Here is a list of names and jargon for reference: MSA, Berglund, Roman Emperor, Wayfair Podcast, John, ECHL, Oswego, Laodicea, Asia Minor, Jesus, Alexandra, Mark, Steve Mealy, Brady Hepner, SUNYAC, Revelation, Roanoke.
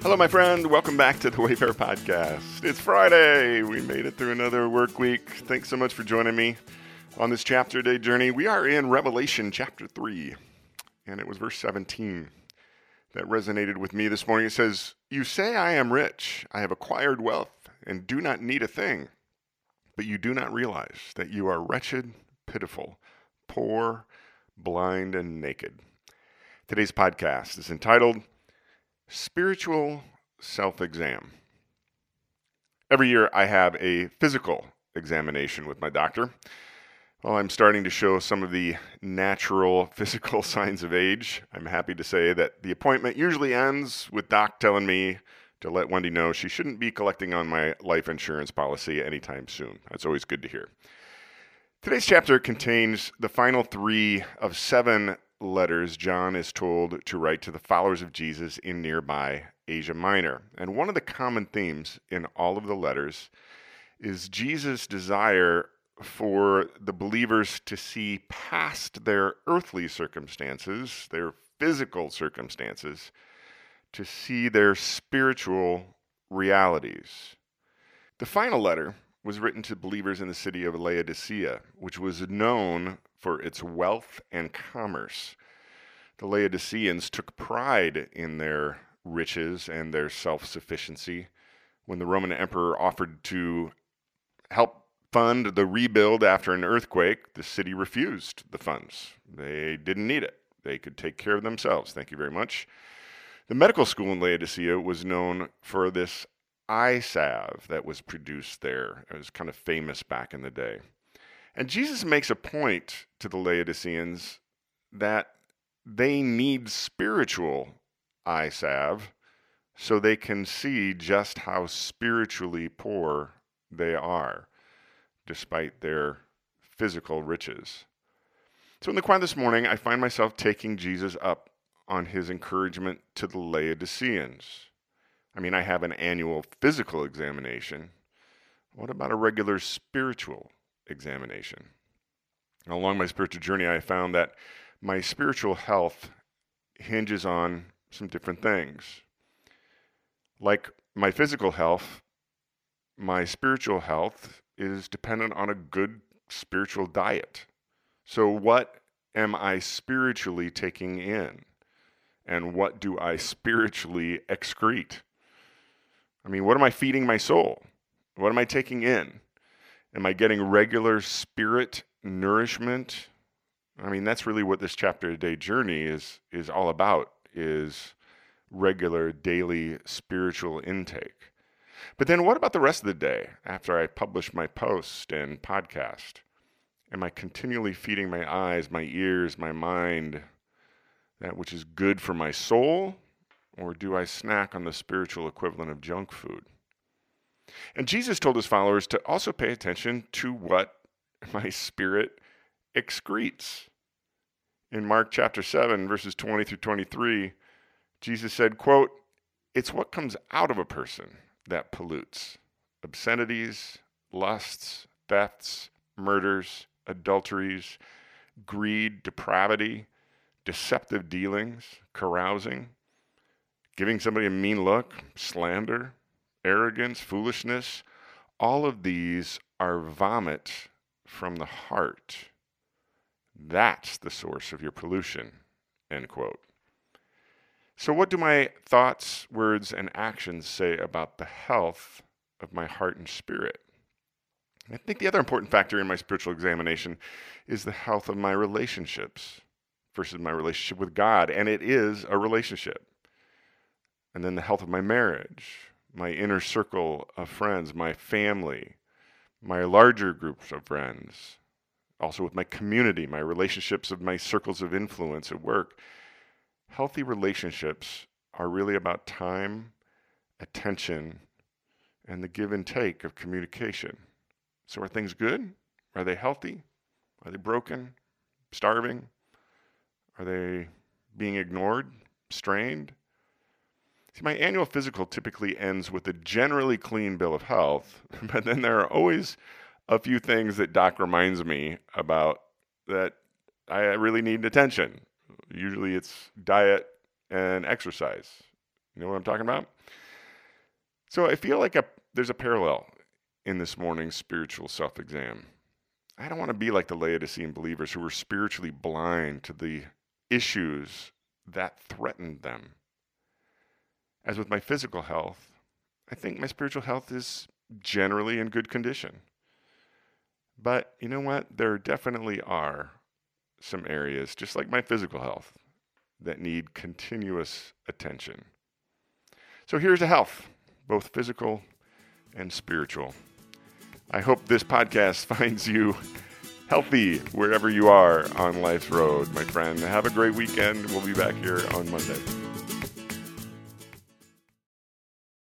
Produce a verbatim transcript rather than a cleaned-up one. Hello, my friend. Welcome back to the Wayfair Podcast. It's Friday. We made it through another work week. Thanks so much for joining me on this chapter day journey. We are in Revelation chapter three, and it was verse seventeen that resonated with me this morning. It says, "You say I am rich, I have acquired wealth, and do not need a thing, but you do not realize that you are wretched, pitiful, poor, blind, and naked." Today's podcast is entitled Spiritual Self-Exam. Every year I have a physical examination with my doctor. While I'm starting to show some of the natural physical signs of age, I'm happy to say that the appointment usually ends with Doc telling me to let Wendy know she shouldn't be collecting on my life insurance policy anytime soon. That's always good to hear. Today's chapter contains the final three of seven letters John is told to write to the followers of Jesus in nearby Asia Minor. And one of the common themes in all of the letters is Jesus' desire for the believers to see past their earthly circumstances, their physical circumstances, to see their spiritual realities. The final letter was written to believers in the city of Laodicea, which was known for its wealth and commerce. The Laodiceans took pride in their riches and their self-sufficiency. When the Roman Emperor offered to help fund the rebuild after an earthquake, the city refused the funds. They didn't need it. They could take care of themselves. Thank you very much. The medical school in Laodicea was known for this eye salve that was produced there. It was kind of famous back in the day. And Jesus makes a point to the Laodiceans that they need spiritual eye salve so they can see just how spiritually poor they are, despite their physical riches. So in the quiet this morning, I find myself taking Jesus up on his encouragement to the Laodiceans. I mean, I have an annual physical examination. What about a regular spiritual examination? And along my spiritual journey, I found that my spiritual health hinges on some different things. Like my physical health, my spiritual health is dependent on a good spiritual diet. So what am I spiritually taking in? And what do I spiritually excrete? I mean, what am I feeding my soul? What am I taking in? Am I getting regular spirit nourishment? I mean, that's really what this chapter today journey is is all about, is regular daily spiritual intake. But then what about the rest of the day after I publish my post and podcast? Am I continually feeding my eyes, my ears, my mind, that which is good for my soul? Or do I snack on the spiritual equivalent of junk food? And Jesus told his followers to also pay attention to what my spirit excretes. In Mark chapter seven, verses twenty through twenty-three, Jesus said, quote, "It's what comes out of a person that pollutes: obscenities, lusts, thefts, murders, adulteries, greed, depravity, deceptive dealings, carousing, giving somebody a mean look, slander, arrogance, foolishness. All of these are vomit from the heart. That's the source of your pollution," end quote. So what do my thoughts, words, and actions say about the health of my heart and spirit? I think the other important factor in my spiritual examination is the health of my relationships versus my relationship with God, and it is a relationship. And then the health of my marriage, my inner circle of friends, my family, my larger groups of friends, also with my community, my relationships of my circles of influence at work. Healthy relationships are really about time, attention, and the give and take of communication. So are things good? Are they healthy? Are they broken? Starving? Are they being ignored? Strained? See, my annual physical typically ends with a generally clean bill of health, but then there are always a few things that Doc reminds me about that I really need attention. Usually it's diet and exercise. You know what I'm talking about? So I feel like a, there's a parallel in this morning's spiritual self-exam. I don't want to be like the Laodicean believers who were spiritually blind to the issues that threatened them. As with my physical health, I think my spiritual health is generally in good condition. But you know what? There definitely are some areas, just like my physical health, that need continuous attention. So here's to health, both physical and spiritual. I hope this podcast finds you healthy wherever you are on life's road, my friend. Have a great weekend. We'll be back here on Monday.